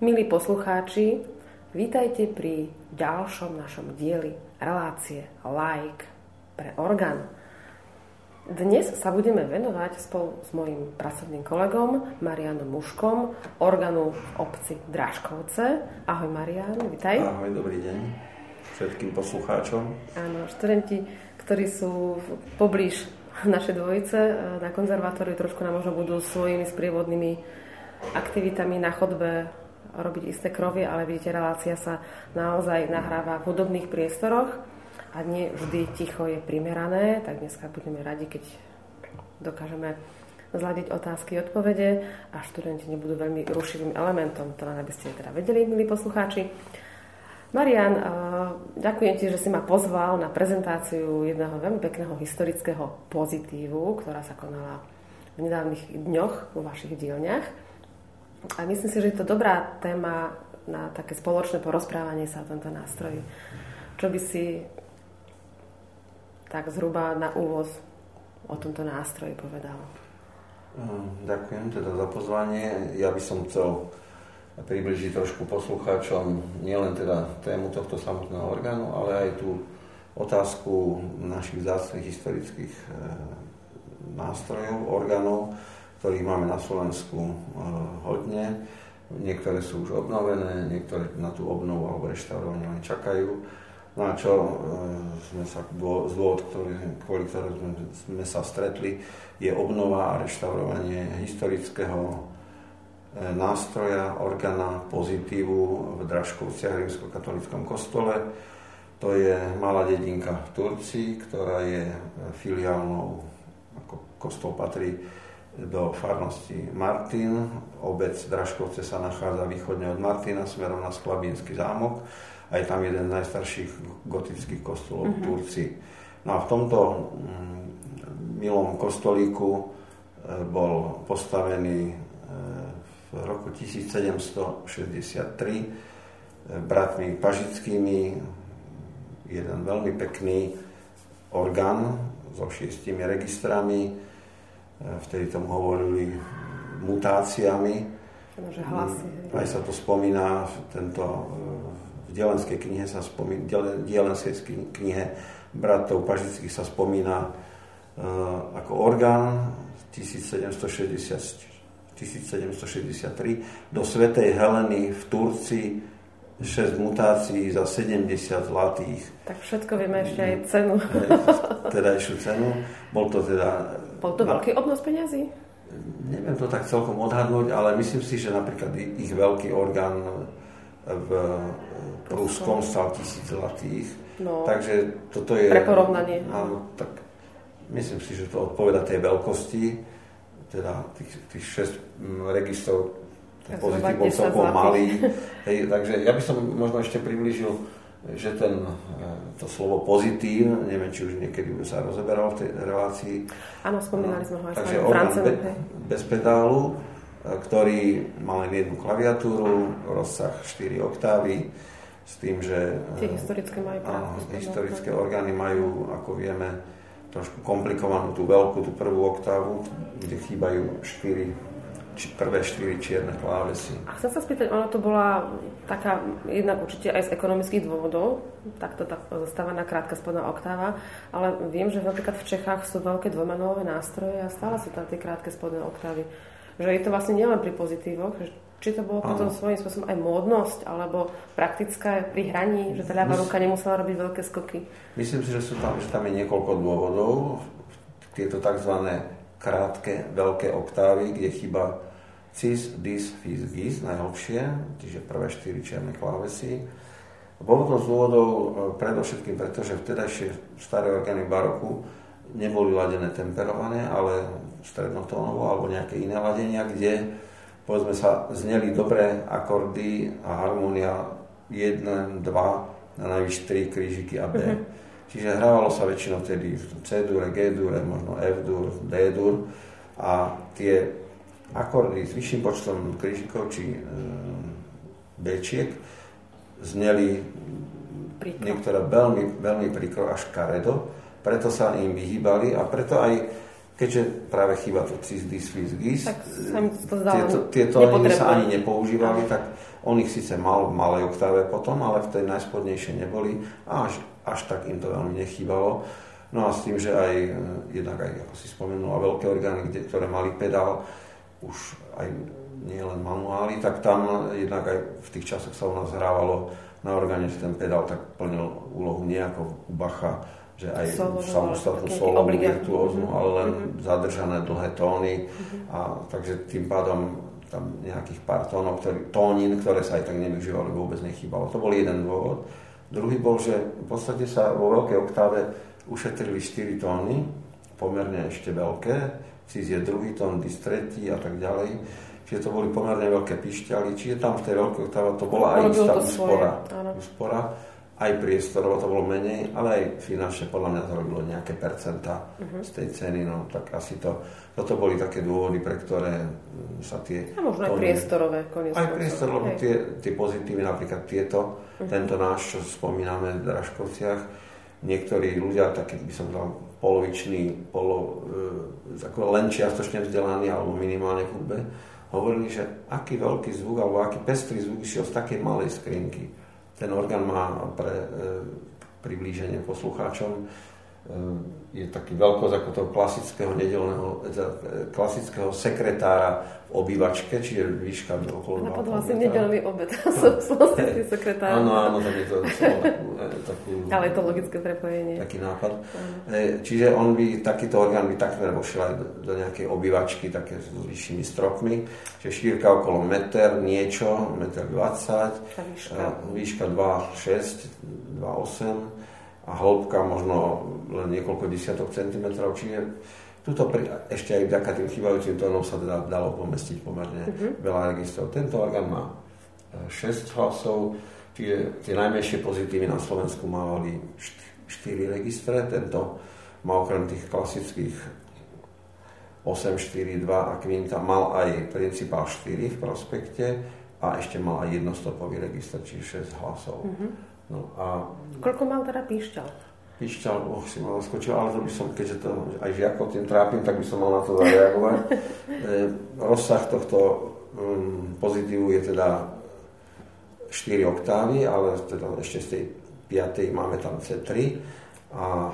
Milí poslucháči, vítajte pri ďalšom našom dieli relácie Like pre orgán. Dnes sa budeme venovať spolu s mojím pracovným kolegom Mariánom Muškom orgánu v obci Dražkovce. Ahoj Marián, vítaj. Ahoj, dobrý deň všetkým poslucháčom. Áno, študenti, ktorí sú poblíž naše dvojice na konzervatóriu, trošku nám možno budú svojimi sprievodnými aktivitami na chodbe robiť isté krovy, ale vidíte, relácia sa naozaj nahráva v hudobných priestoroch a nie vždy ticho je primerané, tak dneska budeme radi, keď dokážeme zladiť otázky a odpovede a študenti nebudú veľmi rušivým elementom, to len aby ste teda vedeli, milí poslucháči. Marián, ďakujem ti, že si ma pozval na prezentáciu jedného veľmi pekného historického pozitívu, ktorá sa konala v nedávnych dňoch vo vašich dielňach. A myslím si, že je to dobrá téma na také spoločné porozprávanie sa o tomto nástroji. Čo by si tak zhruba na úvod o tomto nástroji povedal? Ďakujem teda za pozvanie. Ja by som chcel približiť trošku poslucháčom nielen teda tému tohto samotného orgánu, ale aj tú otázku našich vzácnych historických nástrojov, orgánov, ktorých máme na Slovensku hodne. Niektoré sú už obnovené, niektoré na tú obnovu alebo reštaurovanie len čakajú. Na čo sme sa, dôvod, kvôli ktorého sme sa stretli, je obnova a reštaurovanie historického nástroja, orgána, pozitívu v Dražkovciach v rímskokatolíckom kostole. To je malá dedinka v Turci, ktorá je filiálnou, ako kostol patrí do farnosti Martin. Obec Dražkovce sa nachádza východne od Martina smerom na Sklabínsky zámok a je tam jeden z najstarších gotických kostolov v Turci. No a v tomto milom kostolíku bol postavený v roku 1763 bratmi Pažickými jeden veľmi pekný orgán so 6 registrami, vtedy tomu hovorili mutáciami. Aj sa to spomína v dielenskej knihe bratov Pažických sa spomína ako orgán 1763 do Svätej Heleny v Turci 6 mutácií za 70 zlatých. Tak všetko vieme, ešte aj cenu. Vtedajšiu cenu. Bol to veľký obnos peňazí? Neviem to tak celkom odhadnúť, ale myslím si, že napríklad ich veľký orgán v Pruskom stal 1000 zlatých. No, takže toto je... Pre porovnanie. Áno, tak myslím si, že to odpovedá tej veľkosti, teda tých 6 registrov pozitív bol celkom malý. Hej, takže ja by som možno ešte priblížil, že to slovo pozitív, neviem, či už niekedy sa rozoberalo v tej relácii. Áno, spomínali sme ho aj s Francom. Bez pedálu, ktorý mal len jednu klaviatúru, rozsah 4 oktávy, s tým, že... Tie historické majú práve. Historické orgány majú, ako vieme, trošku komplikovanú tú veľkú, tú prvú oktávu, kde chýbajú 4 čierne klávesy. A chcem sa spýtať, ona to bola taká, jednak určite aj z ekonomických dôvodov, takto zostavená krátka spodná oktáva, ale viem, že napríklad v Čechách sú veľké dvojmanové nástroje a stále sú tam tie krátke spodné oktávy. Že je to vlastne nielen pri pozitívoch, či to bolo potom svojím spôsobom aj módnosť, alebo praktická pri hraní, že tá ľavá ruka nemusela robiť veľké skoky. Myslím si, že tam je niekoľko dôvodov. Tieto tzv. Krátke, veľké oktávy, kde chýba cis, dis, fis, gis, najhlbšie, čiže prvé 4 čierne klávesy. Bolo to z dôvodov predovšetkým, pretože vtedajšie staré orgány baroku neboli ladené temperované, ale strednotónovo alebo nejaké iné ladenia, kde povedzme sa zneli dobré akordy a harmónia 1, 2, na najvyššie 3 krížiky a B. Čiže hrávalo sa väčšinou vtedy v C-dúre, G-dúre, možno F-dúr, D-dúr a tie akordy s vyšším počtom krížikov či B-čiek zneli niektoré veľmi, veľmi prikro až karedo, preto sa im vyhýbali a preto aj, keďže práve chýba to cis, dis, fis, gis, tieto sa ani nepoužívali, tak On ich síce mal v malej oktáve potom, ale v tej najspodnejšej neboli a až tak im to veľmi nechýbalo. No a s tým, že aj, jednak aj, ako si spomenul, a veľké orgány, ktoré mali pedál, už aj nie len manuály, tak tam jednak aj v tých časoch sa u nás hrávalo na orgáne, že ten pedál tak plnil úlohu nejako u Bacha, že aj samostatnú solovú virtuóznu, ale len zadržané dlhé tóny. A takže tým pádom tam nejakých pár tónov, tónin, ktoré sa aj tak nevyužívali, vôbec nechýbalo. To bol jeden dôvod. Druhý bol, že v podstate sa vo veľkej oktáve ušetrili 4 tóny, pomerne ešte veľké, cis je druhý tón, dis tretí a tak ďalej. Čiže to boli pomerne veľké pišťaly, čiže tam v tej veľkej oktáve to bola aj istá úspora. Aj priestorovo to bolo menej, ale aj finančne podľa mňa to robilo nejaké percentá z tej ceny, no tak asi toto boli také dôvody, pre ktoré sa tie... A možno aj priestorové. Aj priestorové, tie pozitívy, napríklad tieto, tento náš, čo spomíname v Dražkovciach, niektorí ľudia, taký by som tam polovičný, len čiastočne vzdelaní alebo minimálne v hudbe, hovorili, že aký veľký zvuk alebo aký pestrý zvuk šiel z takej malej skrinky. Ten orgán má pre priblíženie poslucháčom je taký veľkosť ako toho klasického klasického sekretára v obývačke, čiže výška okolo 2,5 metra. Napadlo asi nedelný obed, som si tým sekretárom. Áno, tak je to taký... Ale je to logické prepojenie. Taký nápad. Čiže on by, takýto orgán by takmer vošiel aj do nejakej obývačky, také s vyššími stropmi, čiže šírka okolo meter 20, výška 2,6, 2,8 a hĺbka možno len niekoľko desiatok centimetrov, čiže ešte aj vďaka tým chýbajúcim tónom sa teda dalo pomestiť pomerne veľa registrov. Tento orgán má 6 hlasov, čiže tie najmenšie pozitívy na Slovensku mávali 4 registre, tento má okrem tých klasických 8, 4, 2 a kvinta mal aj principál 4 v prospekte a ešte mal aj jednostopový register, čiže 6 hlasov. No a... Koľko mal teda píšťal? Píšťal, si ma zaskočil, ale to by som, keďže to aj žiakov tým trápim, tak by som mal na to zareagovať. Rozsah tohto pozitívu je teda 4 oktávy, ale teda ešte z tej 5. máme tam C3 a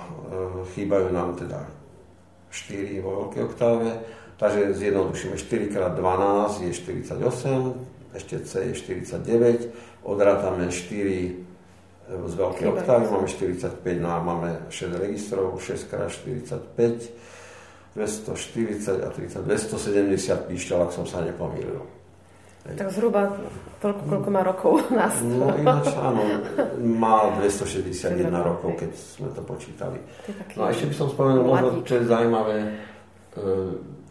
chýbajú nám teda 4 vo veľkej oktáve, takže zjednodušíme 4x12 je 48, ešte C je 49, odrátame 4 z veľkej oktávy, máme 45, no a máme 6 registrov, 6x45, 240 a 30, 270 píšťal, ak som sa nepomýlil. Tak zhruba toľko, koľko má rokov nás. No ináč áno, má 261 rokov, keď sme to počítali. No a ešte by som spomenul, čo je zaujímavé,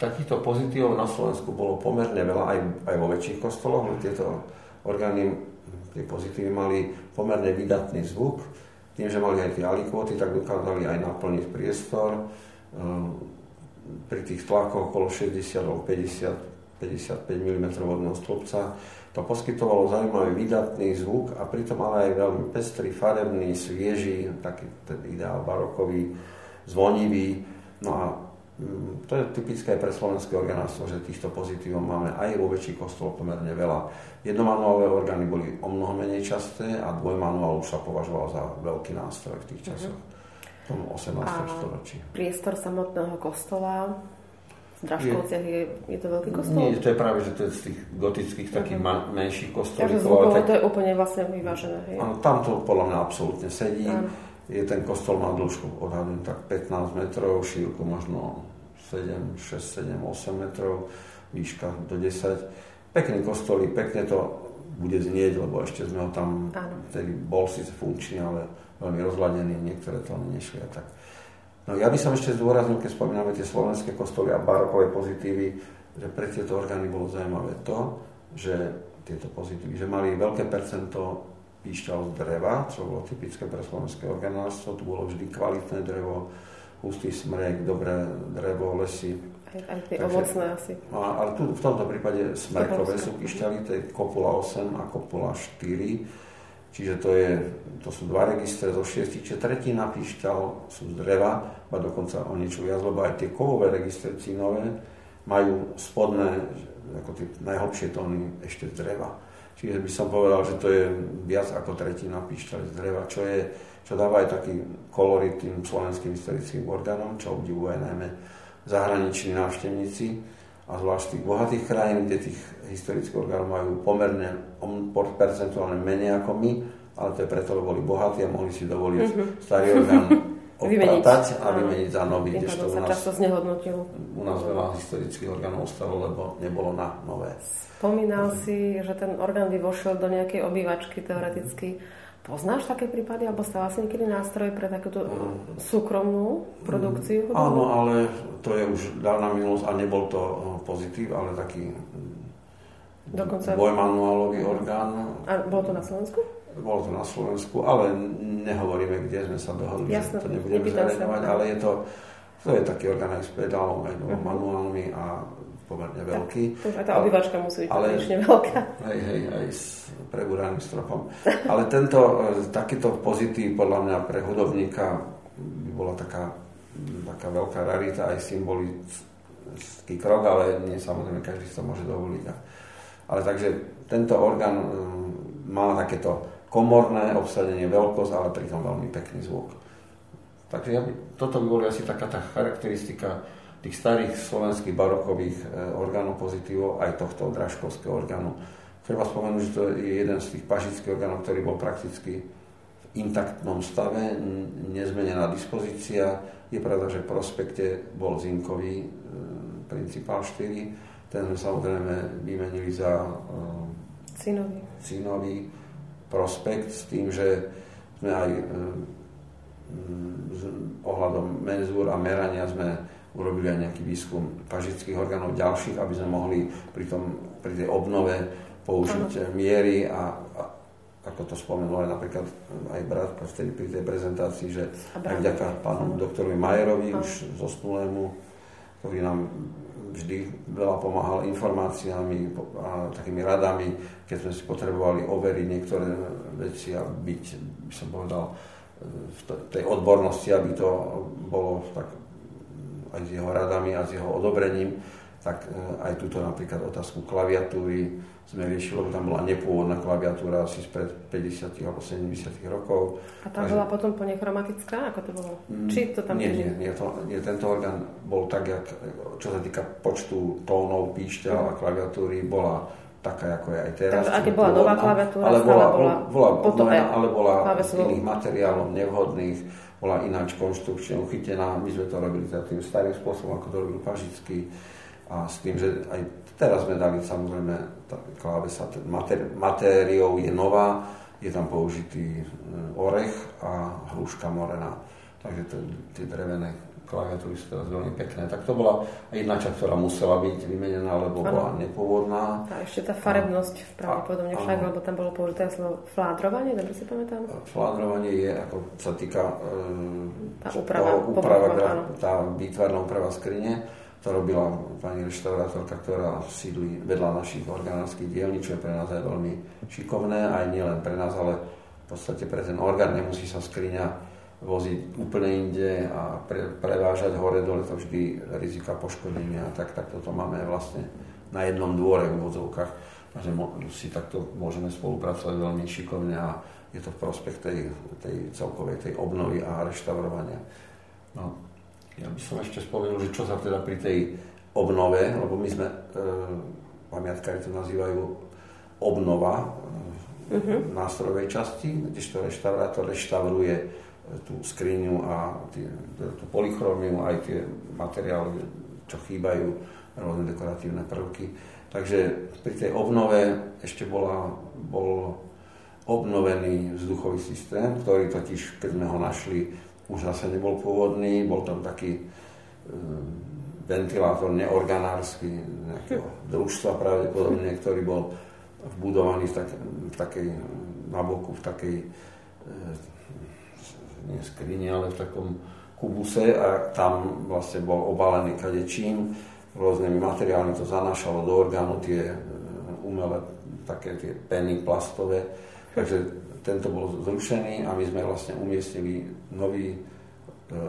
takýchto pozitívov na Slovensku bolo pomerne veľa, aj vo väčších kostoloch, tieto orgány, tie pozitívy mali pomerne vydatný zvuk, tým, že mali aj tie alikvóty, tak dokázali aj naplniť priestor. Pri tých tlakoch okolo 60-55 mm vodného stĺpca to poskytovalo zaujímavý vydatný zvuk a pritom ale aj veľmi pestrý, farebný, svieži, taký ten ideál barokový, zvonivý. No a to je typické pre slovenské organárstvo, že týchto pozitívov máme aj vo väčších kostoloch pomerne veľa. Jednomanuálové orgány boli o mnoho menej časté a dvojmanuál už sa považoval za veľký nástroj v tých časoch, v tom 18. storočí. Priestor samotného kostola v Dražkovciach je to veľký kostol? Nie, to je práve, že to je z tých gotických takých menších kostolíkov. Takže zvukovo to je úplne vlastne vyvážené. Áno, tam to podľa mňa absolútne sedí. Ten kostol má dĺžku, odhadujem tak 15 metrov, šírku možno 6, 7, 8 metrov, výška do 10. Pekný kostolík, pekne to bude znieť, lebo ešte sme ho tam, ktorý bol síce funkčný, ale veľmi rozladený, niektoré to nešli a tak. No ja by som ešte zdôraznil, keď spomíname tie slovenské kostoly a barokové pozitívy, že pre tieto orgány bolo zaujímavé to, že tieto pozitívy, že mali veľké percento píšťal z dreva, čo bolo typické pre slovenské organárstvo. Tu bolo vždy kvalitné drevo, hustý smrek, dobré drevo, lesy. Aj tie ovocné asi. Ale tu v tomto prípade smrekové sú píšťaly, to je kopula 8 a kopula 4. Čiže to sú 2 registre zo 6, čiže tretina píšťal sú z dreva, a dokonca o niečo viac, lebo aj tie kovové registre cínové majú spodné, ako tie najhlbšie tóny ešte z dreva. Čiže by som povedal, že to je viac ako tretina píšťaly z dreva, čo dáva aj taký kolorit tým slovenským historickým orgánom, čo obdivujú aj najmä zahraniční návštevníci a zvlášť tých bohatých krajín, kde tých historických orgánov majú pomerne percentuálne menej ako my, ale to je preto, lebo boli bohatí a mohli si dovoliť starý orgán odpratať a vymeniť za nový, kdežto u nás veľa historických orgánov ostalo, lebo nebolo na nové. Spomínal si, že ten orgán by vošiel do nejakej obývačky teoreticky. Poznáš také prípady, alebo stáva si niekedy nástroj pre takúto súkromnú produkciu? Áno, ale to je už dávna minulosť a nebol to pozitív, ale taký dvojmanuálový orgán. A bolo to na Slovensku? Bolo to na Slovensku, ale nehovoríme, kde sme sa dohodli, jasne, že to nebudeme zverejňovať, ale to je taký orgán aj s pedálom, aj manuálmi a pomerne veľký. Tak, aj tá obývačka musí byť prílišne veľká. Hej, aj s prebúraným stropom. Ale takýto pozitív podľa mňa pre hudobníka by bola taká veľká rarita, aj symbolický krok, ale nie, samozrejme každý si to môže dovoliť. Ale takže tento orgán má takéto komorné obsadenie, veľkosť, ale pritom veľmi pekný zvuk. Takže toto by bola asi taká tá charakteristika tých starých slovenských barokových orgánov pozitívo, aj tohto dražkovského orgánu. Treba spomenúť, že to je jeden z tých pažických orgánov, ktorý bol prakticky v intaktnom stave, nezmenená dispozícia. Je pravda, že v prospekte bol zinkový principál 4, ten sme samozrejme vymenili za Cínový prospekt s tým, že sme aj ohľadom menzúr a merania sme urobili aj nejaký výskum pažických orgánov ďalších, aby sme mohli pri tej obnove použiť miery a ako to spomenul aj napríklad aj brat pri tej prezentácii, že aj vďaka pánu doktorovi Majerovi, už zosnulému, ktorý nám vždy veľa pomáhal informáciami a takými radami, keď sme si potrebovali overiť niektoré veci a byť, by som povedal, v tej odbornosti, aby to bolo tak aj s jeho radami a s jeho odobrením, tak aj túto napríklad otázku klaviatúry sme riešili, lebo tam bola nepôvodná klaviatúra asi spred 50 alebo 70 rokov. A tam bola potom ponechromatická? Ako to bolo? Či to tam nie, tento orgán bol tak, čo sa týka počtu tónov, píšťal a klaviatúry, bola taká, ako je aj teraz. Takže aký bola nová klaviatúra, bola potope. Ale bola iných materiálov nevhodných, bola ináč konštrukčne uchytená. My sme to robili tým starým spôsobom, ako to robil Pažický. A s tým, že aj teraz sme dali, samozrejme, tá klávesa, materiou je nová, je tam použitý orech a hruška morená. Takže tie drevené klaviatúry sú teraz veľmi pekné. Tak to bola jedna časť, ktorá musela byť vymenená, lebo bola nepôvodná. A ešte tá farebnosť pravdepodobne však, lebo tam bolo použité slovo fládrovanie, dobre si pamätám? Fládrovanie je, ako sa týka tá výtvarná úprava skrine. To robila pani reštaurátorka, ktorá sídli vedľa našich orgánskych dielní, čo je pre nás aj veľmi šikovné, aj nielen pre nás, ale v podstate pre ten orgán nemusí sa skriňa voziť úplne inde a prevážať hore dole, to vždy rizika poškodenia, tak toto máme vlastne na jednom dvore v úvodzovkách, takže si takto môžeme spolupracovať veľmi šikovne a je to v prospech tej celkovej tej obnovy a reštaurovania. Ja by som ešte spomenul, že čo sa teda pri tej obnove, lebo my sme, pamiatkári to nazývajú obnova nástrojovej časti, kdežto reštaurátor reštauruje tú skriňu a tú polychromiu, aj tie materiály, čo chýbajú, rôzne dekoratívne prvky. Takže pri tej obnove ešte bol obnovený vzduchový systém, ktorý totiž, keď sme ho našli, už zase nebol pôvodný, bol tam taký ventilátor neorganársky nejakého družstva pravdepodobne, ktorý bol vbudovaný v takej, na boku, v takej nie skrini, ale v takom kubuse a tam vlastne bol obalený kadečím, rôznymi materiálmi to zanášalo do orgánu, tie umelé, také tie peny plastové, takže tento bol zrušený a my sme vlastne umiestnili nový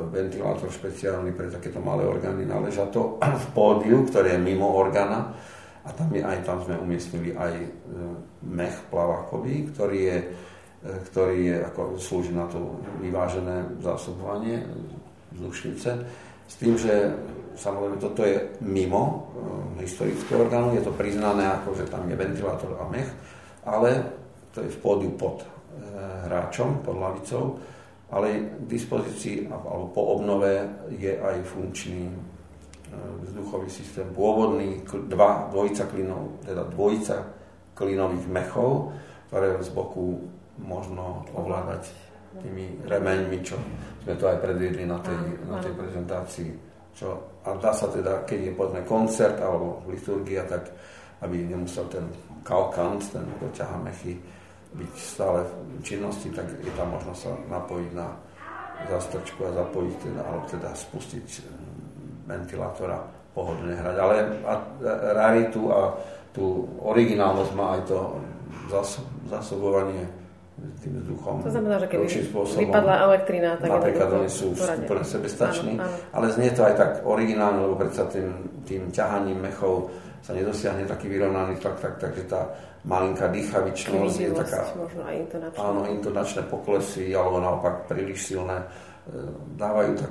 ventilátor špeciálny pre takéto malé orgány na ležato v pódiu, ktoré je mimo orgána a A tam, tam sme umiestnili aj mech plavakový, ktorý je ako slúži na to vyvážené zásobovanie vzdušnice. S tým, že samozrejme toto je mimo historické orgánu, je to priznané ako, že tam je ventilátor a mech, ale to je v pódiu pod hráčom, pod lavicou, ale k dispozícii alebo po obnove je aj funkčný vzduchový systém pôvodný, dvojica klinových mechov, ktoré z boku možno ovládať tými remeňmi, čo sme to aj predviedli na tej prezentácii. A dá sa teda, keď je podľa koncert alebo liturgia, tak aby nemusel ten kalkant, ten poťaha mechy, byť stále v činnosti, tak je tam možno sa napojiť na zastrčku a zapojiť teda, alebo teda spustiť ventilátora, pohodlne hrať. Ale raritu a tú originálnosť má aj to zásobovanie tým vzduchom. To znamená, že keby vypadla elektrina, tak napríklad oni sú úplne sebestační, ale znie to aj tak originálne, lebo predsa tým ťahaním mechov sa nedosiahne taký vyrovnaný tlak, takže tá malinká dýchavičnosť je taká... možno aj intonačné. Áno, intonačné poklesy, alebo naopak príliš silné dávajú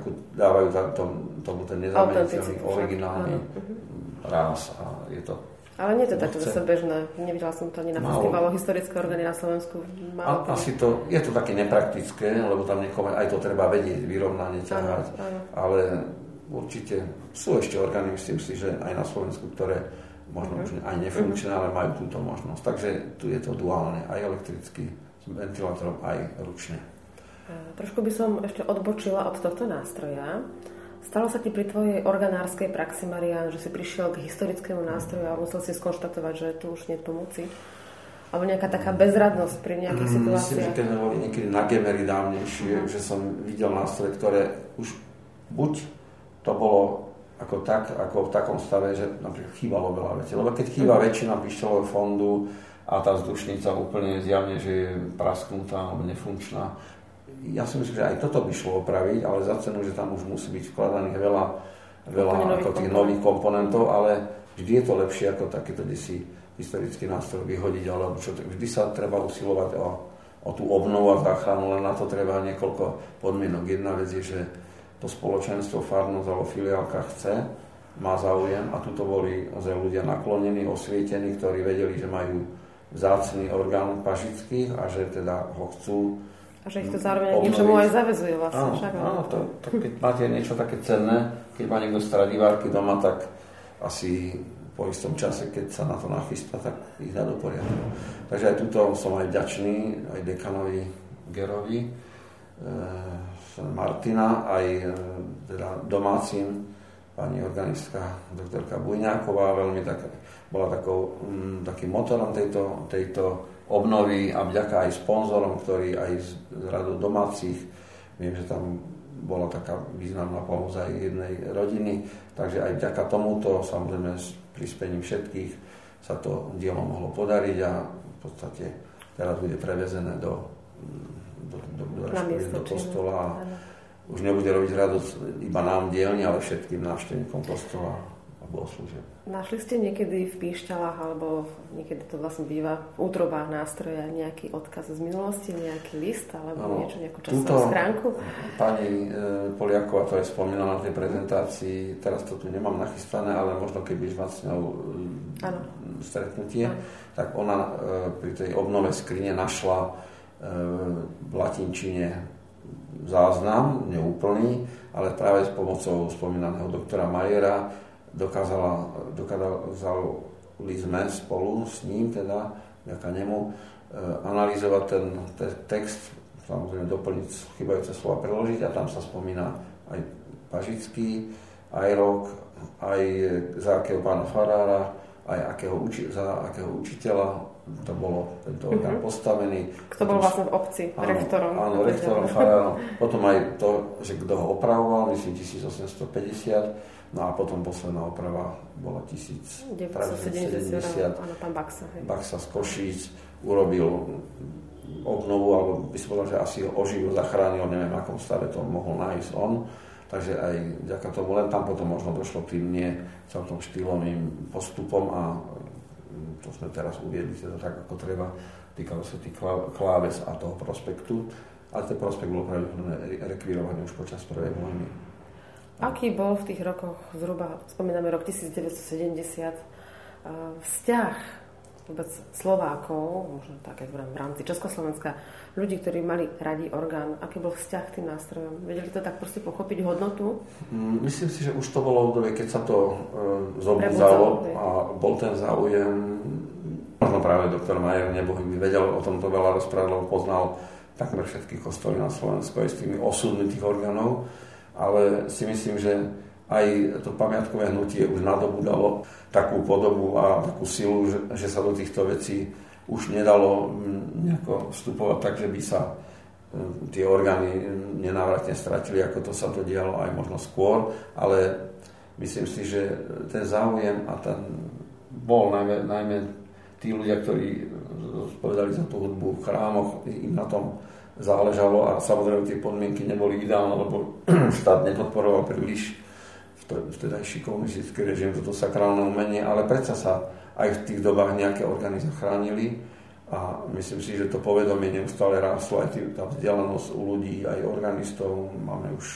tomu ten nezameniteľný originálny ráz a je to... Ale nie je to takto zase bežné. Nevidela som to ani na festivalu historické orgány na Slovensku. Je to také nepraktické, lebo tam niekomu aj to treba vedieť, vyrovnanie ťahať, ale určite sú ešte orgány, myslím si, že aj na Slovensku, ktoré možno už aj nefunkčné, ale majú túto možnosť. Takže tu je to duálne, aj elektricky, s ventilátorom, aj ručne. Trošku by som ešte odbočila od tohto nástroja. Stalo sa ti pri tvojej organárskej praxi, Marián, že si prišiel k historickému nástroju a musel si skonštatovať, že tu už nie je pomoci? Alebo nejaká taká bezradnosť pri nejakých situáciách? Myslím, že keď sme boli niekedy na Gemery dávnejšie, že som videl nástroje, ktoré už buď to bolo ako v takom stave, že napríklad chýbalo veľa vecí. Lebo keď chýba väčšina píšťalového fondu a tá vzdušnica úplne zjavne, že je prasknutá alebo nefunkčná, ja si myslím, že aj toto by šlo opraviť, ale za cenu, že tam už musí byť vkladaných veľa ako tých nových komponentov, ale vždy je to lepšie ako takýto desi historický nástroj vyhodiť, alebo čo, vždy sa treba usilovať o tú obnovu a záchranu, len na to treba niekoľko podmienok. Jedna vec je, že to spoločenstvo, farnosť alebo filiálka chce, má záujem a tuto boli ľudia naklonení, osvietení, ktorí vedeli, že majú vzácny orgán Pažických a že teda ho chcú. A že ich to zároveň niečomu aj zavezuje vlastne. Áno, to keď máte niečo také cenné, keď má niekto stradivárky doma, tak asi po istom čase, keď sa na to nachystá, tak ich dá do poriadku. Takže aj tuto som aj vďačný, aj dekanovi Gerovi, Martina, aj teda domácim, pani organistka doktorka Bujňáková, veľmi bola takým motorom tejto obnovy a vďaka aj sponzorom, ktorí aj z radou domácich, viem, že tam bola taká významná pomoc aj jednej rodiny, takže aj vďaka tomuto, samozrejme s prispením všetkých, sa to dielo mohlo podariť a v podstate teraz bude prevezené do kostola a už nebude robiť radosť iba nám dielni, ale všetkým návštevníkom kostola. Našli ste niekedy v píšťalách alebo niekedy to vlastne býva v útrobách nástroja nejaký odkaz z minulosti, nejaký list alebo nejakú časovú schránku? Pani Poliakova to aj spomínala na tej prezentácii, teraz to tu nemám nachystané, ale možno keby mať s ňou stretnutie, tak ona pri tej obnove skrine našla v latinčine záznam, neúplný, ale práve s pomocou spomínaného doktora Majera dokázali sme spolu s ním, teda vďaka nemu, analyzovať ten text, samozrejme doplniť chybajúce slova, preložiť a tam sa spomína aj Pažický, aj rok, aj za akého pána farára, aj za akého učiteľa to bolo tento orgán postavený. Kto bol vlastne v obci, rektorom. Áno, rektorom, farárom. Potom aj to, že kto ho opravoval, myslím 1850, no a potom posledná oprava bola 1970, pán Baxa z Košíc urobil obnovu, alebo by som povedal, že asi ho oživo zachránil, neviem, v akom stave to mohol nájsť on, takže aj vďaka tomu, len tam potom možno došlo k tým nie celkom štýlovým postupom a to sme teraz uviedli, to tak ako treba, týkalo sa tých kláves a toho prospektu. A ten prospekt bol pravdepodobne rekvirovaný už počas prvej vojny. Aký bol v tých rokoch, zhruba spomíname rok 1970, vzťah vôbec Slovákov, možno tak, jak v rámci Československa, ľudí, ktorí mali radi orgán, aký bol vzťah k tým nástrojom? Vedeli to tak proste pochopiť hodnotu? Myslím si, že už to bolo v dobe, keď sa to zobudzalo a bol ten záujem. Možno práve doktor Majer, nebohý, vedel o tomto veľa rozprával, poznal takmer všetky kostoly na Slovensku aj s tými osudmi tých orgánov, ale si myslím, že aj to pamiatkové hnutie už nadobudalo takú podobu a takú silu, že sa do týchto vecí už nedalo nejako vstupovať tak, že by sa tie orgány nenávratne stratili, ako to sa to dialo aj možno skôr, ale myslím si, že ten záujem a ten bol najmä tí ľudia, ktorí povedali za tú hudbu v chrámoch, im na tom záležalo a samozrejme tie podmienky neboli ideálne, lebo štát nepodporoval príliš vtedajší komunistický režim, toto sakrálne umenie, ale predsa sa aj v tých dobách nejaké orgány zachránili a myslím si, že to povedomie neustále rástlo, aj tá vzdelanosť u ľudí, aj organistov, máme už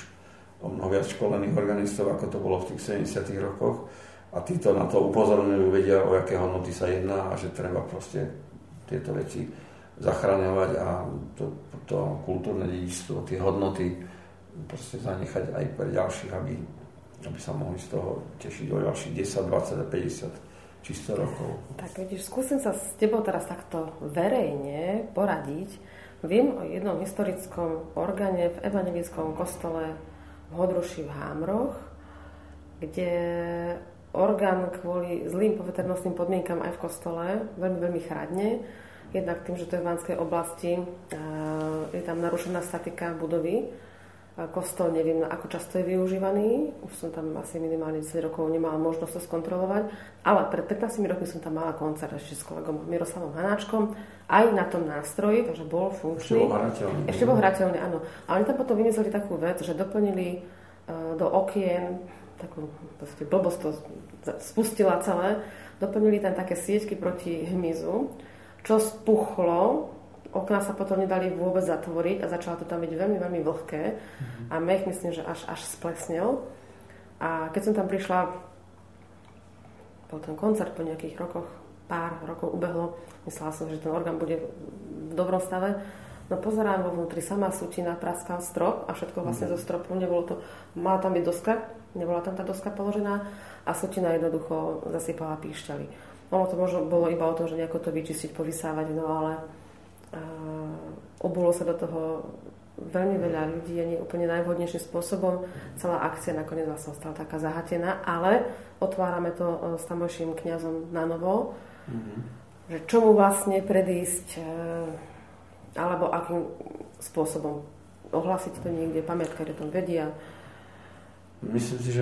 o mnoho viac školených organistov, ako to bolo v tých 70. rokoch a títo na to upozorňujú, vedia, o aké hodnoty sa jedná a že treba proste tieto veci zachraňovať a to kultúrne dedičstvo, tie hodnoty proste zanechať aj pre ďalších, aby sa mohli z toho tešiť o ďalších 10, 20 a 50 čisto rokov. Tak vidíš, skúsim sa s tebou teraz takto verejne poradiť. Viem o jednom historickom orgáne v evanjelickom kostole v Hodruši v Hámroch, kde orgán kvôli zlým poveternostným podmienkam aj v kostole veľmi, veľmi chradne. Jednak tým, že to je v Banskej oblasti, je tam narušená statika budovy. Kostol neviem, ako často je využívaný. Už som tam asi minimálne 10 rokov nemala možnosť to skontrolovať. Ale pred 15 rokmi som tam mala koncert ešte s kolegom Miroslavom Hanáčkom. Aj na tom nástroji, takže bol funkčný. Ešte bol hrateľný, áno. A oni tam potom vymysleli takú vec, že doplnili do okien, takú blbosť to spustila celé, doplnili tam také sieťky proti hmyzu, čo spuchlo. Okná sa potom nedali vôbec zatvoriť a začalo to tam byť veľmi, veľmi vlhké. A mech, myslím, že až splesnil. A keď som tam prišla po ten koncert, po nejakých rokoch, pár rokov ubehlo, myslela som, že ten orgán bude v dobrom stave. No pozerám, vo vnútri sama sutina, praskal strop a všetko vlastne zo stropu. Nebolo to, mala tam byť doska, nebola tam tá doska položená a sutina jednoducho zasypala píšťaly. Ono to možno bolo iba o tom, že nejako to vyčistiť, povysávať, no ale obulo sa do toho veľmi veľa ľudí a nie úplne najvhodnejším spôsobom. Celá akcia nakoniec vlastne stala taká zahatená, ale otvárame to s tamojším kňazom na novo, že čomu vlastne predísť, alebo akým spôsobom ohlasiť to niekde, pamiatkári o tom vedia. Myslím si, že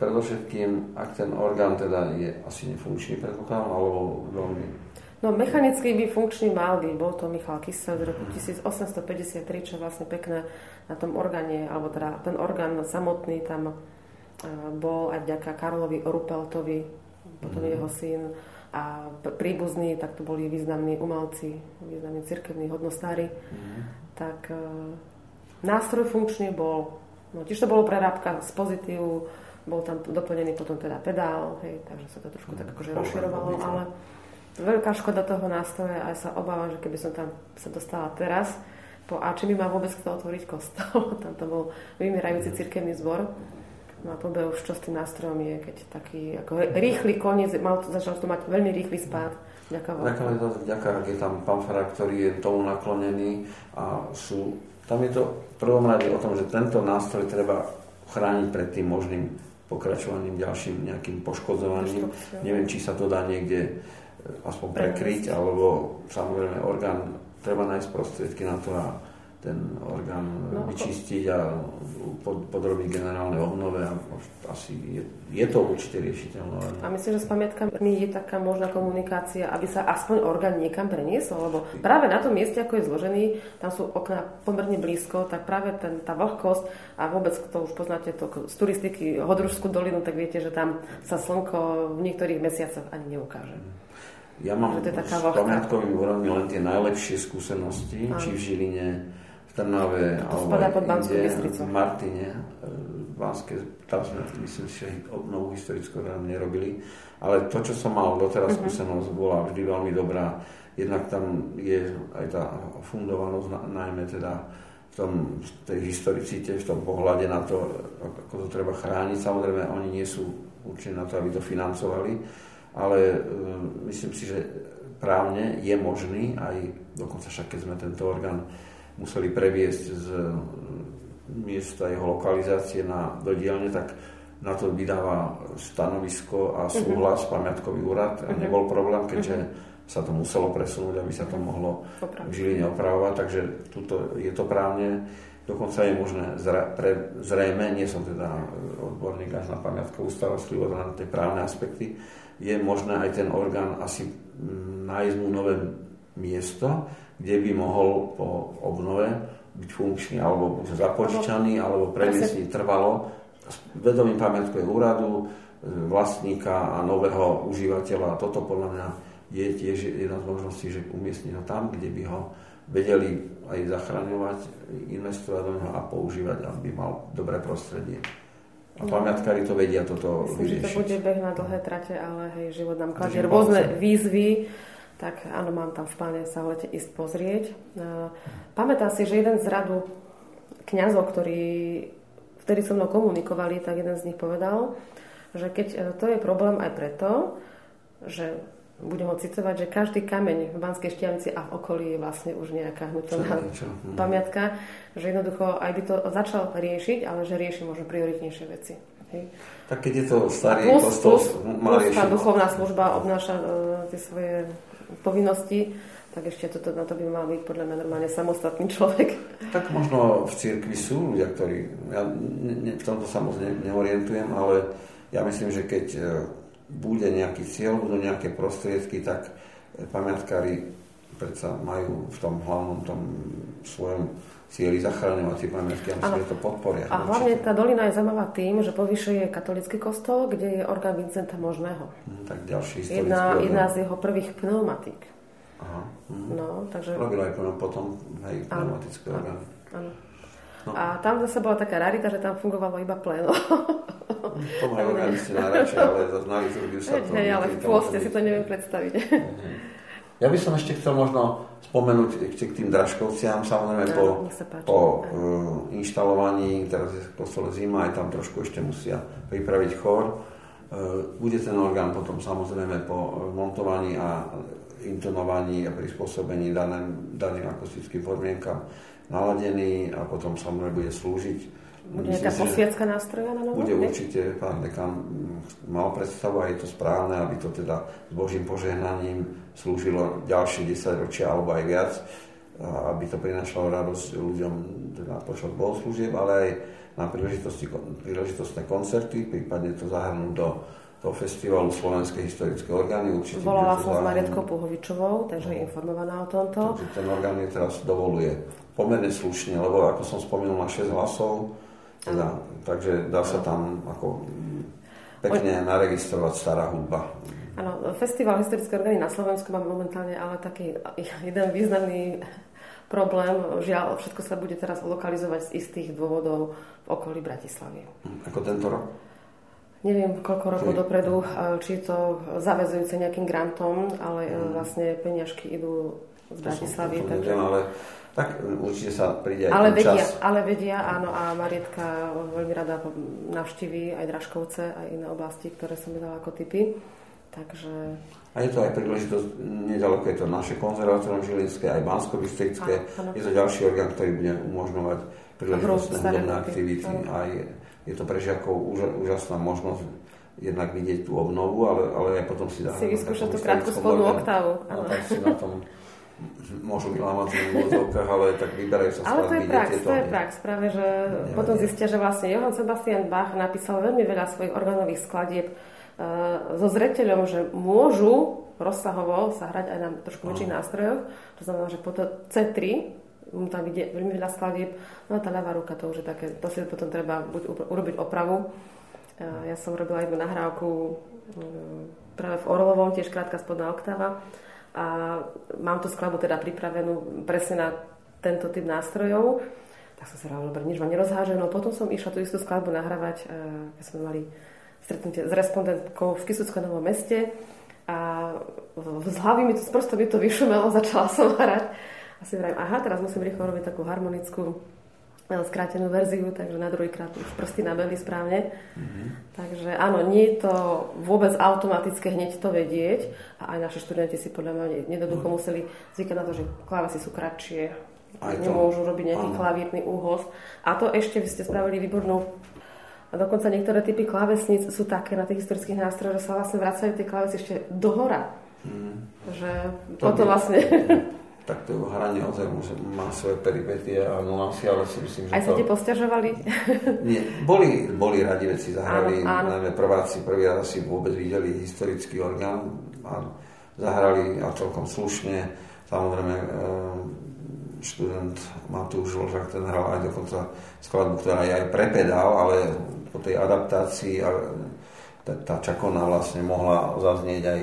predovšetkým, ak ten orgán teda je asi nefunkčný, predpokladám, alebo veľmi... No, mechanicky by funkčný mal byť, bol to Michal Kysel z roku 1853, čo vlastne pekné na tom orgáne, alebo teda ten orgán samotný tam bol aj vďaka Karolovi Orupeltovi, potom jeho syn a príbuzní, tak to boli významní umelci, významní cirkevní hodnostári. Tak nástroj funkčný bol, no tiež to bolo prerábka z pozitívu, bol tam doplnený potom teda pedál, hej, takže sa to trošku tak akože rozširovalo, ale... Veľká škoda toho nástroja, aj sa obávam, že keby som tam sa dostala teraz, a či by ma vôbec chcel otvoriť kostol, tam to bol vymierajúci cirkevný zbor. No a pobe už čo s tým nástrojom je, keď taký ako rýchly koniec, začal to mať veľmi rýchly spád. Ďakujem, ak je tam pamfara, ktorý je tomu naklonený a sú... Tam je to v prvom rade o tom, že tento nástroj treba chrániť pred tým možným pokračovaním ďalším nejakým poškodzovaním. Neviem, či sa to dá niekde aspoň prekryť, alebo samozrejme orgán, treba nájsť prostriedky na to a ten orgán vyčistiť a podrobiť generálne obnove a asi je to určite riešiteľné. A myslím, že s pamiatkami je taká možná komunikácia, aby sa aspoň orgán niekam preniesol, lebo práve na tom mieste, ako je zložený, tam sú okná pomerne blízko, tak práve tá vlhkosť a vôbec, kto už poznáte to z turistiky Hodružskú dolinu, tak viete, že tam sa slnko v niektorých mesiacoch ani neukáže. Ja mám s pamiatkovým úradmi len tie najlepšie skúsenosti, aj. Či v Žiline, v Trnave, alebo inde, v Martine, v Banskej, tam sme, myslím si, že obnovu historickú nerobili, ale to, čo som mal doteraz skúsenosť, bola vždy veľmi dobrá. Jednak tam je aj tá fundovanosť, najmä teda v tej historicite, v tom pohľade na to, ako to treba chrániť. Samozrejme, oni nie sú určení na to, aby to financovali, ale myslím si, že právne je možný, aj dokonca však, keď sme tento orgán museli previesť z miesta jeho lokalizácie do dielne, tak na to vydáva stanovisko a súhlas pamiatkový úrad. A nebol problém, keďže sa to muselo presunúť, aby sa to mohlo v Žiline opravovať. Takže tuto je to právne. Dokonca je možné, zrejme, nie som teda odborník až na pamiatkovú starostlivosť, ale na tie právne aspekty, je možné aj ten orgán asi nájsť mu nové miesto, kde by mohol po obnove byť funkčný, alebo zapožičaný, alebo premiestný trvalo s vedomím pamiatkového úradu, vlastníka a nového užívateľa. Toto podľa mňa je tiež jedna z možností, že umiestniť ho tam, kde by ho vedeli aj zachraňovať, investovať do neho a používať, aby mal dobré prostredie. A pamiatkári to vedia toto vyriešiť. Myslím, že to bude beh na dlhé trate, ale hej, život nám kladie rôzne výzvy, tak áno, mám tam v pláne sa v lete ísť pozrieť. Pamätám si, že jeden z radu kňazov, ktorí vtedy so mnou komunikovali, tak jeden z nich povedal, že keď to je problém aj preto, že budem ho citovať, že každý kameň v Banskej Štiavnici a v okolí je vlastne už nejaká hnutelná pamiatka, že jednoducho aj by to začal riešiť, ale že rieši možno prioritnejšie veci. Hej. Tak keď je to starý kostol, má riešiť. Tá duchovná služba obnáša tie svoje povinnosti, tak ešte toto, na to by mal byť podľa mňa normálne samostatný človek. Tak možno v cirkvi sú ľudia, ktorí... Ja v tomto samozrejme neorientujem, ale ja myslím, že keď... bude nejaký cieľ, budú nejaké prostriedky, tak pamiatkári predsa majú v tom hlavnom tom svojom cieli zachraňovať tie pamiatky a myslím, že to podporia. A hlavne tá dolina je zaujímavá tým, že povyššie je katolícky kostol, kde je orgán Vincenta Možného. Tak ďalší historický orgán. Jedna z jeho prvých pneumatík. Aha. No, takže... Robilo aj potom aj pneumatické orgány. Áno. No. A tam zase bola taká rarita, že tam fungovalo iba pléno. To majú organisti najradšie, ale zaznali zrubiu sa to. Hej, ale v pôste si to neviem predstaviť. Ja by som ešte chcel možno spomenúť k tým Dražkovciam, samozrejme inštalovaní, teraz je kostole zima, aj tam trošku ešte musia pripraviť chór. Bude ten orgán potom samozrejme po montovaní a intonovaní a prispôsobení daným akustickým podmienkam naladený a potom samozrejme bude slúžiť. Bude nejaká posviacka nástroja na novo? Bude určite, pán dekán mal predstavu a je to správne, aby to teda s Božím požehnaním slúžilo ďalšie 10 ročia alebo aj viac, aby to prinášalo radosť ľuďom teda počas bohoslúžieb, ale aj na príležitostné koncerty, prípadne to zahrnúť do toho festivalu Slovenskej historické orgány. Volala som s Marietkou Puhovičovou, takže je informovaná o tomto. Takže ten orgán je teraz dovoluje pomerne slušne, lebo ako som spomínal, má 6 hlasov, teda, takže dá sa tam ako pekne naregistrovať stará hudba. Áno, festival historické orgány na Slovensku má momentálne ale taký jeden významný problém, žiaľ, všetko sa bude teraz lokalizovať z istých dôvodov v okolí Bratislavy. Ako tento rok? Neviem, koľko rokov dopredu, či to zaväzujúce nejakým grantom, ale vlastne peniažky idú z Bratislavy. Tak určite sa príde aj ten čas. Ale vedia, áno, a Marietka veľmi rada navštíví aj Dražkovce a iné oblasti, ktoré som dala ako tipy. Takže... A je to aj príležitosť, nedaleko je to naše konzervatórium žilinské, aj banskobystrické. Je to ďalší orgán, ktorý bude umožňovať príležitostné hudobné aktivity. Aj je to pre žiakov úžasná možnosť jednak vidieť tú obnovu, ale aj potom si dá... Si vyskúšať tú krátku spodnú oktávu. No tak si na tom môžu vylámať v úvodzovkách, ale tak vyberajú sa stále vidieť. Ale to je prax, práve že nevadí. Potom zistia, že vlastne Johann Sebastian Bach napísal veľmi veľa svojich orgánových skladieb so zreteľom, že môžu rozsahovo sa hrať aj na trošku väčších nástrojoch. To znamená, že po to C3 tam ide veľmi veľa skladieb. No a tá ľavá ruka, to už je také, to si potom treba buď urobiť opravu. Ja som robila jednu nahrávku práve v Orlovom, tiež krátka spodná oktáva. A mám tú skladbu teda pripravenú presne na tento typ nástrojov. Tak som si hovorila, dobre, nič vám nerozháženo. Potom som išla tú istú skladbu nahrávať, keď sme mali stretnutie s respondentkou v Kysuckom Novom Meste. A z hlavy mi to, z prstov mi to vyšumelo, začala som hrať. A si vrajím, aha, teraz musím rýchlo robiť takú harmonickú skrátenú verziu, takže na druhýkrát už prsty nabeli správne. Mm-hmm. Takže áno, nie je to vôbec automatické hneď to vedieť. A aj naši študenti si podľa mňa nedoducho museli zvykať na to, že klávesy sú kratšie. Nemôžu robiť nejaký klavírny úhos. A to ešte ste spravili výbornú. A dokonca niektoré typy klávesníc sú také na tých historických nástrojoch, že sa vlastne vracajú tie klávesy ešte dohora. Že toto vlastne... Tak to hranie ozaj má svoje peripetie a nuansy, ale si myslím, že aj sa ti posťažovali? Nie, boli radi veci, zahrali, áno. Najmä prváci, prvý raz si vôbec videli historický orgán a zahrali a celkom slušne. Samozrejme, študent Matúš Žložák, ten hral aj dokonca skladbu, ktorá je aj prepedál, ale po tej adaptácii tá čakona vlastne mohla zaznieť aj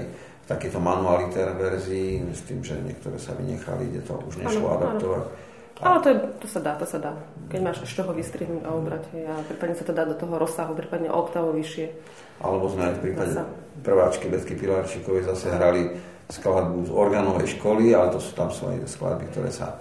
takéto manualiter verzii, s tým, že niektoré sa vynechali, kde to už nešlo adaptovať. Ale to sa dá. Keď máš z toho vystrihnúť a obrať, a prípadne sa to dá do toho rozsahu, prípadne oktávu vyššie. Alebo sme aj v prípade prváčky Betky Pilarčíkovej zase hrali skladbu z organovej školy, ale to sú tam svoje skladby, ktoré sa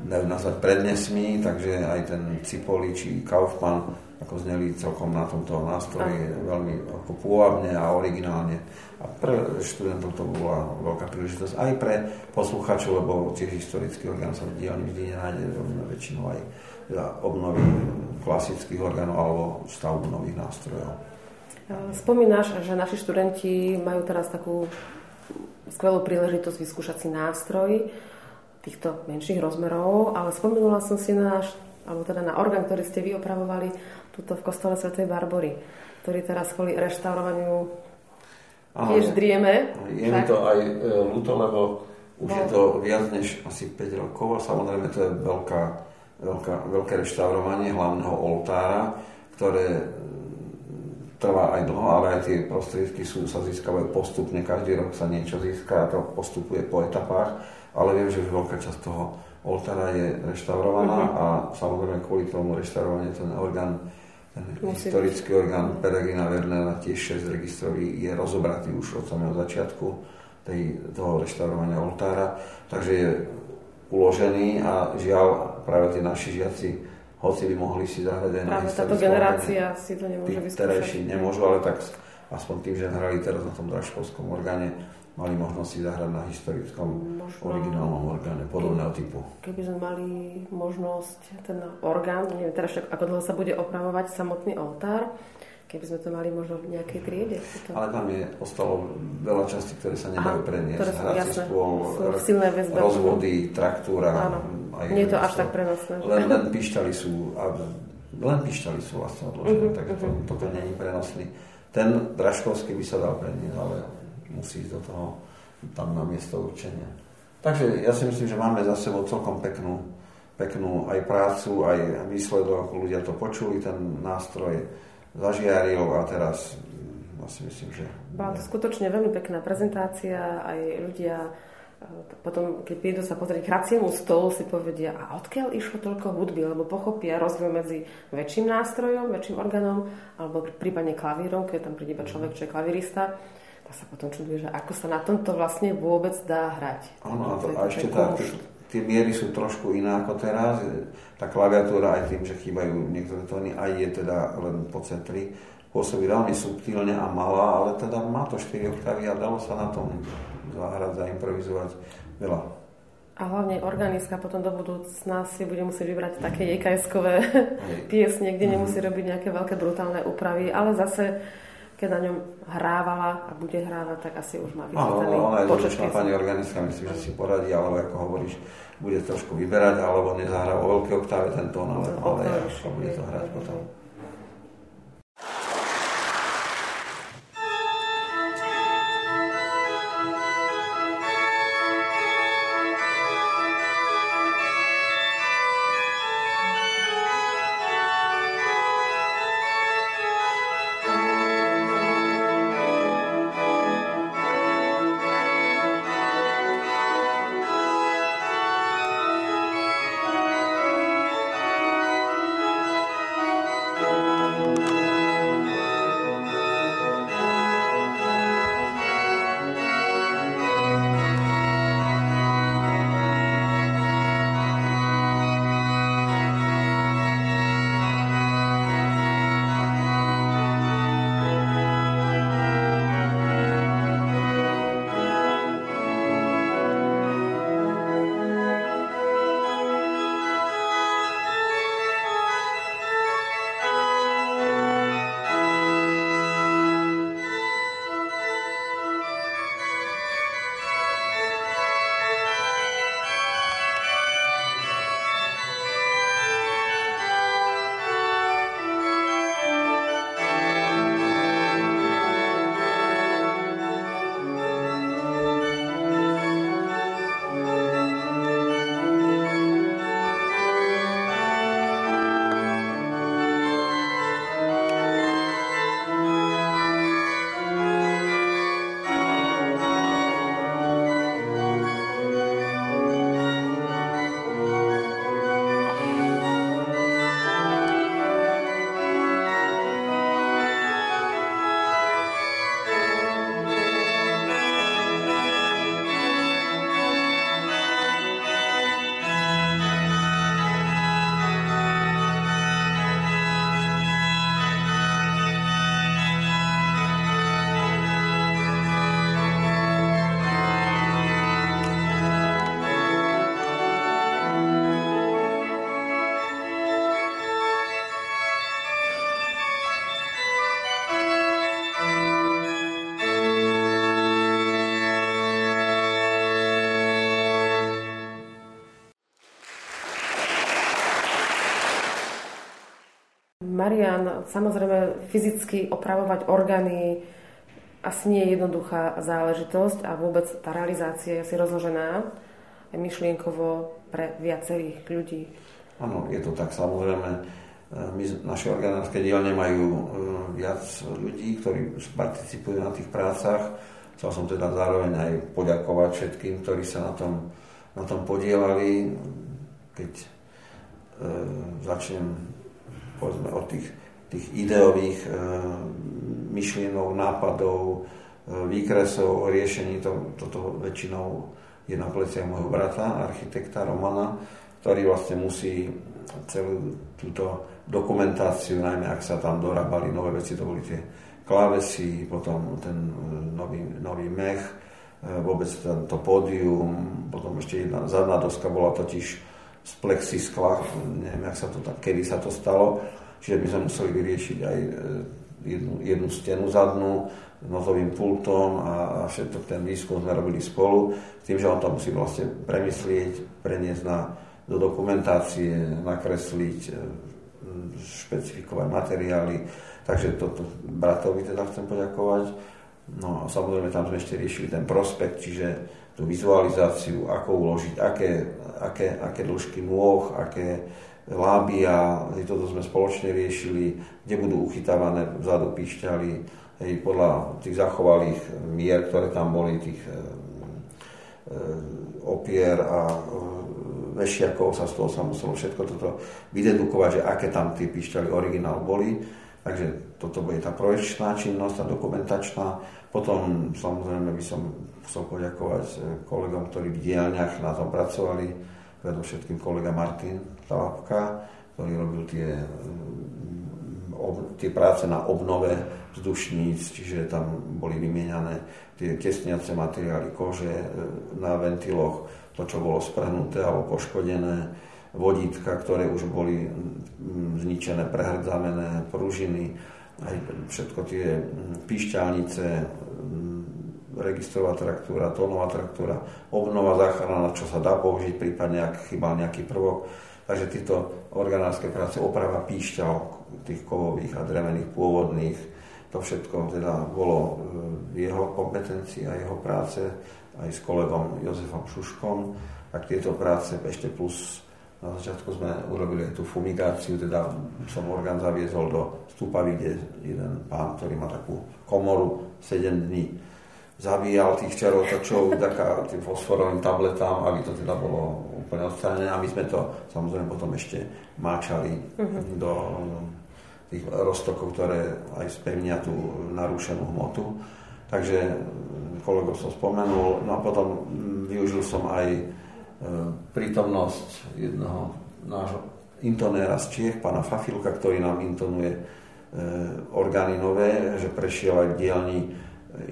dajú nazvať prednesmi, takže aj ten Cipoli či Kaufmann ako zneli celkom na tomto nástroji veľmi ako pôvabne a originálne. A pre študentov to bola veľká príležitosť aj pre posluchačov, lebo tiež historický orgán sa v dielni vždy nenájde, väčšinou aj za obnovy klasických orgánov alebo stavbu nových nástrojov. Spomínaš, že naši študenti majú teraz takú skvelú príležitosť vyskúšať si nástroj týchto menších rozmerov, ale spomenula som si na orgán, ktorý ste vy opravovali tuto v kostole Svätej Barbary, ktorý teraz kvôli reštaurovaniu tiež drieme. Je mi to aj ľúto, lebo už je to viac než asi 5 rokov a samozrejme to je veľké reštaurovanie hlavného oltára, ktoré trvá aj dlho, ale aj tie prostriedky sa získavajú postupne, každý rok sa niečo získa a to postupuje po etapách, ale viem, že už veľká časť toho oltára je reštaurovaná a samozrejme kvôli tomu reštaurovaniu ten orgán, ten historický orgán Pedagina Vernera tiež 6 registrový je rozobratý už od samého začiatku toho reštaurovania oltára, takže je uložený a žiaľ práve tie naši žiaci, hoci by mohli si zahrať aj na historické. Táto generácia si to nemôže vyskúšať. Nemôžu, ale tak aspoň tým, že hrali teraz na tom Dražkovskom orgáne, mali možnosť si zahrať na historickom originálnom orgáne podobného typu. Keby sme mali možnosť ten orgán, neviem teraz ako dlho sa bude opravovať samotný oltár, keby sme to mali možno v nejakej triede. Ale tam ostalo veľa častí, ktoré sa nedajú preniesť. Hrací stôl, rozvody, traktúra. Nie je to až tak prenosné. Len pišťaly sú vlastne odložené, takže toto nie je prenosný. Ten Dražkovský by sa dal preniesť, ale musí ísť do toho tam na miesto určenia. Takže ja si myslím, že máme za sebou celkom peknú aj prácu, aj výsledok, ako ľudia to počuli, ten nástroj zažiaril a teraz asi myslím, že... Bola to skutočne veľmi pekná prezentácia, aj ľudia potom, keď prídu sa pozrieť k hraciemu stolu, si povedia, a odkiaľ išlo toľko hudby, lebo pochopia rozdiel medzi väčším nástrojom, väčším orgánom, alebo prípadne klavírom, keď tam príde iba človek, čo je klavírista, tak sa potom čuduje, že ako sa na tomto vlastne vôbec dá hrať. Áno, a ešte tie miery sú trošku iná ako teraz. Tá klaviatúra aj tým, že chýbajú niektoré tóny, aj je teda len po C3, pôsobí veľmi subtilne a malá, ale teda má to 4 oktávy a dalo sa na tom zahrať, zaimprovizovať veľa. A hlavne organiska potom do budúcna si bude musieť vybrať také jejkajskové piesne, kde nemusí robiť nejaké veľké brutálne úpravy, ale zase keď na ňom hrávala a bude hrávať, tak asi už má vyčítaný počet. Áno, pani organistka, myslím, že si poradí, alebo ako hovoríš, bude trošku vyberať, alebo nezahrá o veľké oktáve ten tón, ale bude to hrať potom. Marián, samozrejme fyzicky opravovať orgány asi nie je jednoduchá záležitosť a vôbec tá realizácia je asi rozložená myšlienkovo pre viacerých ľudí. Áno, je to tak, samozrejme. Naše organárske dielne majú viac ľudí, ktorí participujú na tých prácach. Chcel som teda zároveň aj poďakovať všetkým, ktorí sa na tom podielali. Keď začnem povedzme od tých ideových myšlienok, nápadov, výkresov, riešení, toto väčšinou je na pleciach môjho brata, architekta Romana, ktorý vlastne musí celú túto dokumentáciu, najmä ak sa tam dorábali nové veci, to boli tie klávesy, potom ten nový mech, vôbec to pódium, potom ešte jedna zadná doska bola totiž z plexiskla, neviem, jak sa to tak, kedy sa to stalo, čiže my sme museli vyriešiť aj jednu stenu zadnú notovým pultom a všetko ten výskum sme robili spolu, tým, že on to musí vlastne premyslieť, preniesť do dokumentácie, nakresliť, špecifikovať materiály. Takže toto bratovi teda chcem poďakovať. No a samozrejme tam sme ešte riešili ten prospekt, čiže tú vizualizáciu, ako uložiť, aké dĺžky nôh, aké lábia, toto sme spoločne riešili, kde budú uchytávané vzadu píšťaly, podľa tých zachovalých mier, ktoré tam boli, tých opier a vešiakov sa z toho sa muselo všetko toto vydedukovať, že aké tam tí píšťali originál boli. Takže toto bude tá projekčná činnosť, tá dokumentačná. Potom samozrejme by som chcel poďakovať kolegom, ktorí v dielňach na tom pracovali. Predovšetkým kolega Martin Talabka, ktorý robil tie práce na obnove vzdušníc, čiže tam boli vymieňané tie tesniace materiály kože na ventiloch, to, čo bolo sprehnuté alebo poškodené, vodítka, ktoré už boli zničené, prehrdzavené, pružiny, aj všetko tie píšťalnice, registrová traktúra, tónová traktúra, obnova, záchrana, čo sa dá použiť, prípadne ak chýbal nejaký prvok. Takže tieto organárske práce, oprava píšťal, tých kovových a drevených pôvodných, to všetko teda bolo jeho kompetencii a jeho práce, aj s kolegom Jozefom Šuškom, tak tieto práce ešte plus na začiatku sme urobili aj tú fumigáciu, teda som orgán zaviezol do Stupavy, kde jeden pán, ktorý má takú komoru 7 dní, zabíjal tých čarotačov tým fosforovým tabletám, aby to teda bolo úplne odstranené a my sme to samozrejme potom ešte máčali do tých roztokov, ktoré aj spevnia tú narušenú hmotu. Takže kolegov som spomenul, no a potom využil som aj prítomnosť jedného nášho intonéra z Čiech, pána Fafilka, ktorý nám intonuje orgány nové, že prešiel aj dielni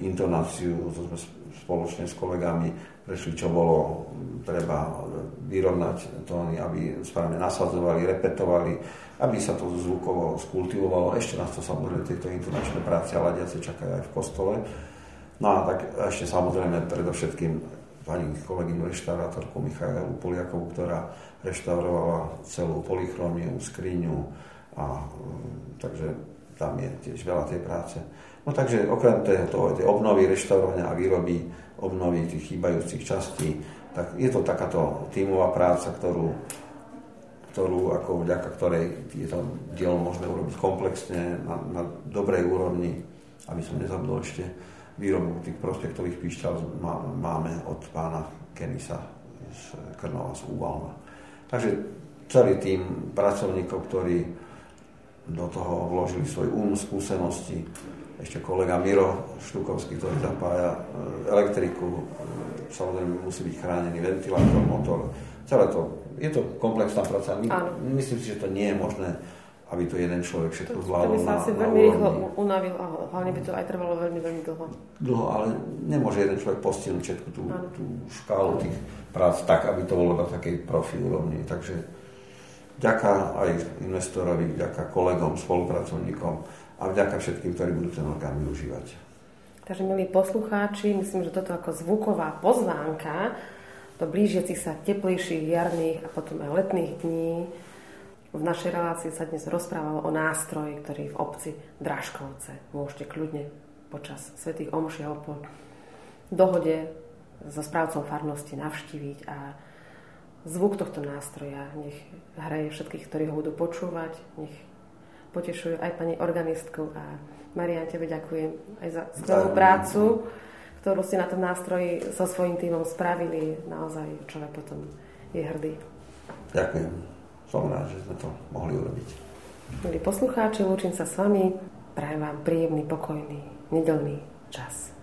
intonáciu, to sme spoločne s kolegami prešli, čo bolo treba vyrovnať tóny, aby správne nasadzovali, repetovali, aby sa to zvukovo skultivovalo. Ešte nás to samozrejme tieto intonačné práce a ladiace čakajú aj v kostole. No a tak ešte samozrejme predovšetkým pani kolegyňu reštaurátorku Michajelu Poliakovu, ktorá reštaurovala celú polychromiu, skriňu a takže tam je tiež veľa tej práce. No takže okrem toho tie obnovy, reštaurovania a výroby, obnovy tých chýbajúcich častí, tak je to takáto tímová práca, ktorú ako vďaka ktorej je to dielo možné urobiť komplexne, na dobrej úrovni, aby som nezabudol ešte výrobu tých prospektových píšťal máme od pána Kenisa z Krnova, z Úvalna. Takže celý tím pracovníkov, ktorí do toho vložili svoj skúsenosti, ešte kolega Miro Štukovský, ktorý zapája elektriku, samozrejme musí byť chránený ventilátor, motor, celé to. Je to komplexná práca. Myslím si, že to nie je možné, aby to jeden človek všetko zvládol. To by sa asi veľmi rýchlo unavil a hlavne by to aj trvalo veľmi, veľmi dlho. Dlho, ale nemôže jeden človek postihnúť všetku tú škálu tých prác tak, aby to bolo na takej profi úrovni. Takže vďaka aj investorovi, vďaka kolegom, spolupracovníkom, a vďaka všetkým, ktorí budú ten orgán využívať. Takže, milí poslucháči, myslím, že toto ako zvuková pozvánka do blížiacich sa teplejších jarných a potom aj letných dní V našej relácii sa dnes rozprávalo o nástroji, ktorý v obci Dražkovce môžete kľudne počas svätých omší po dohode so správcom farnosti navštíviť a zvuk tohto nástroja nech hraje všetkých, ktorí ho budú počúvať, nech potešujú aj pani organistku. A Marián, tebe ďakujem aj za skvelú prácu, ktorú si na tom nástroji so svojím tímom spravili. Naozaj človek potom je hrdý. Ďakujem. Som rád, že sme to mohli urobiť. Milí poslucháči, lúčim sa s vami. Prajem vám príjemný, pokojný, nedeľný čas.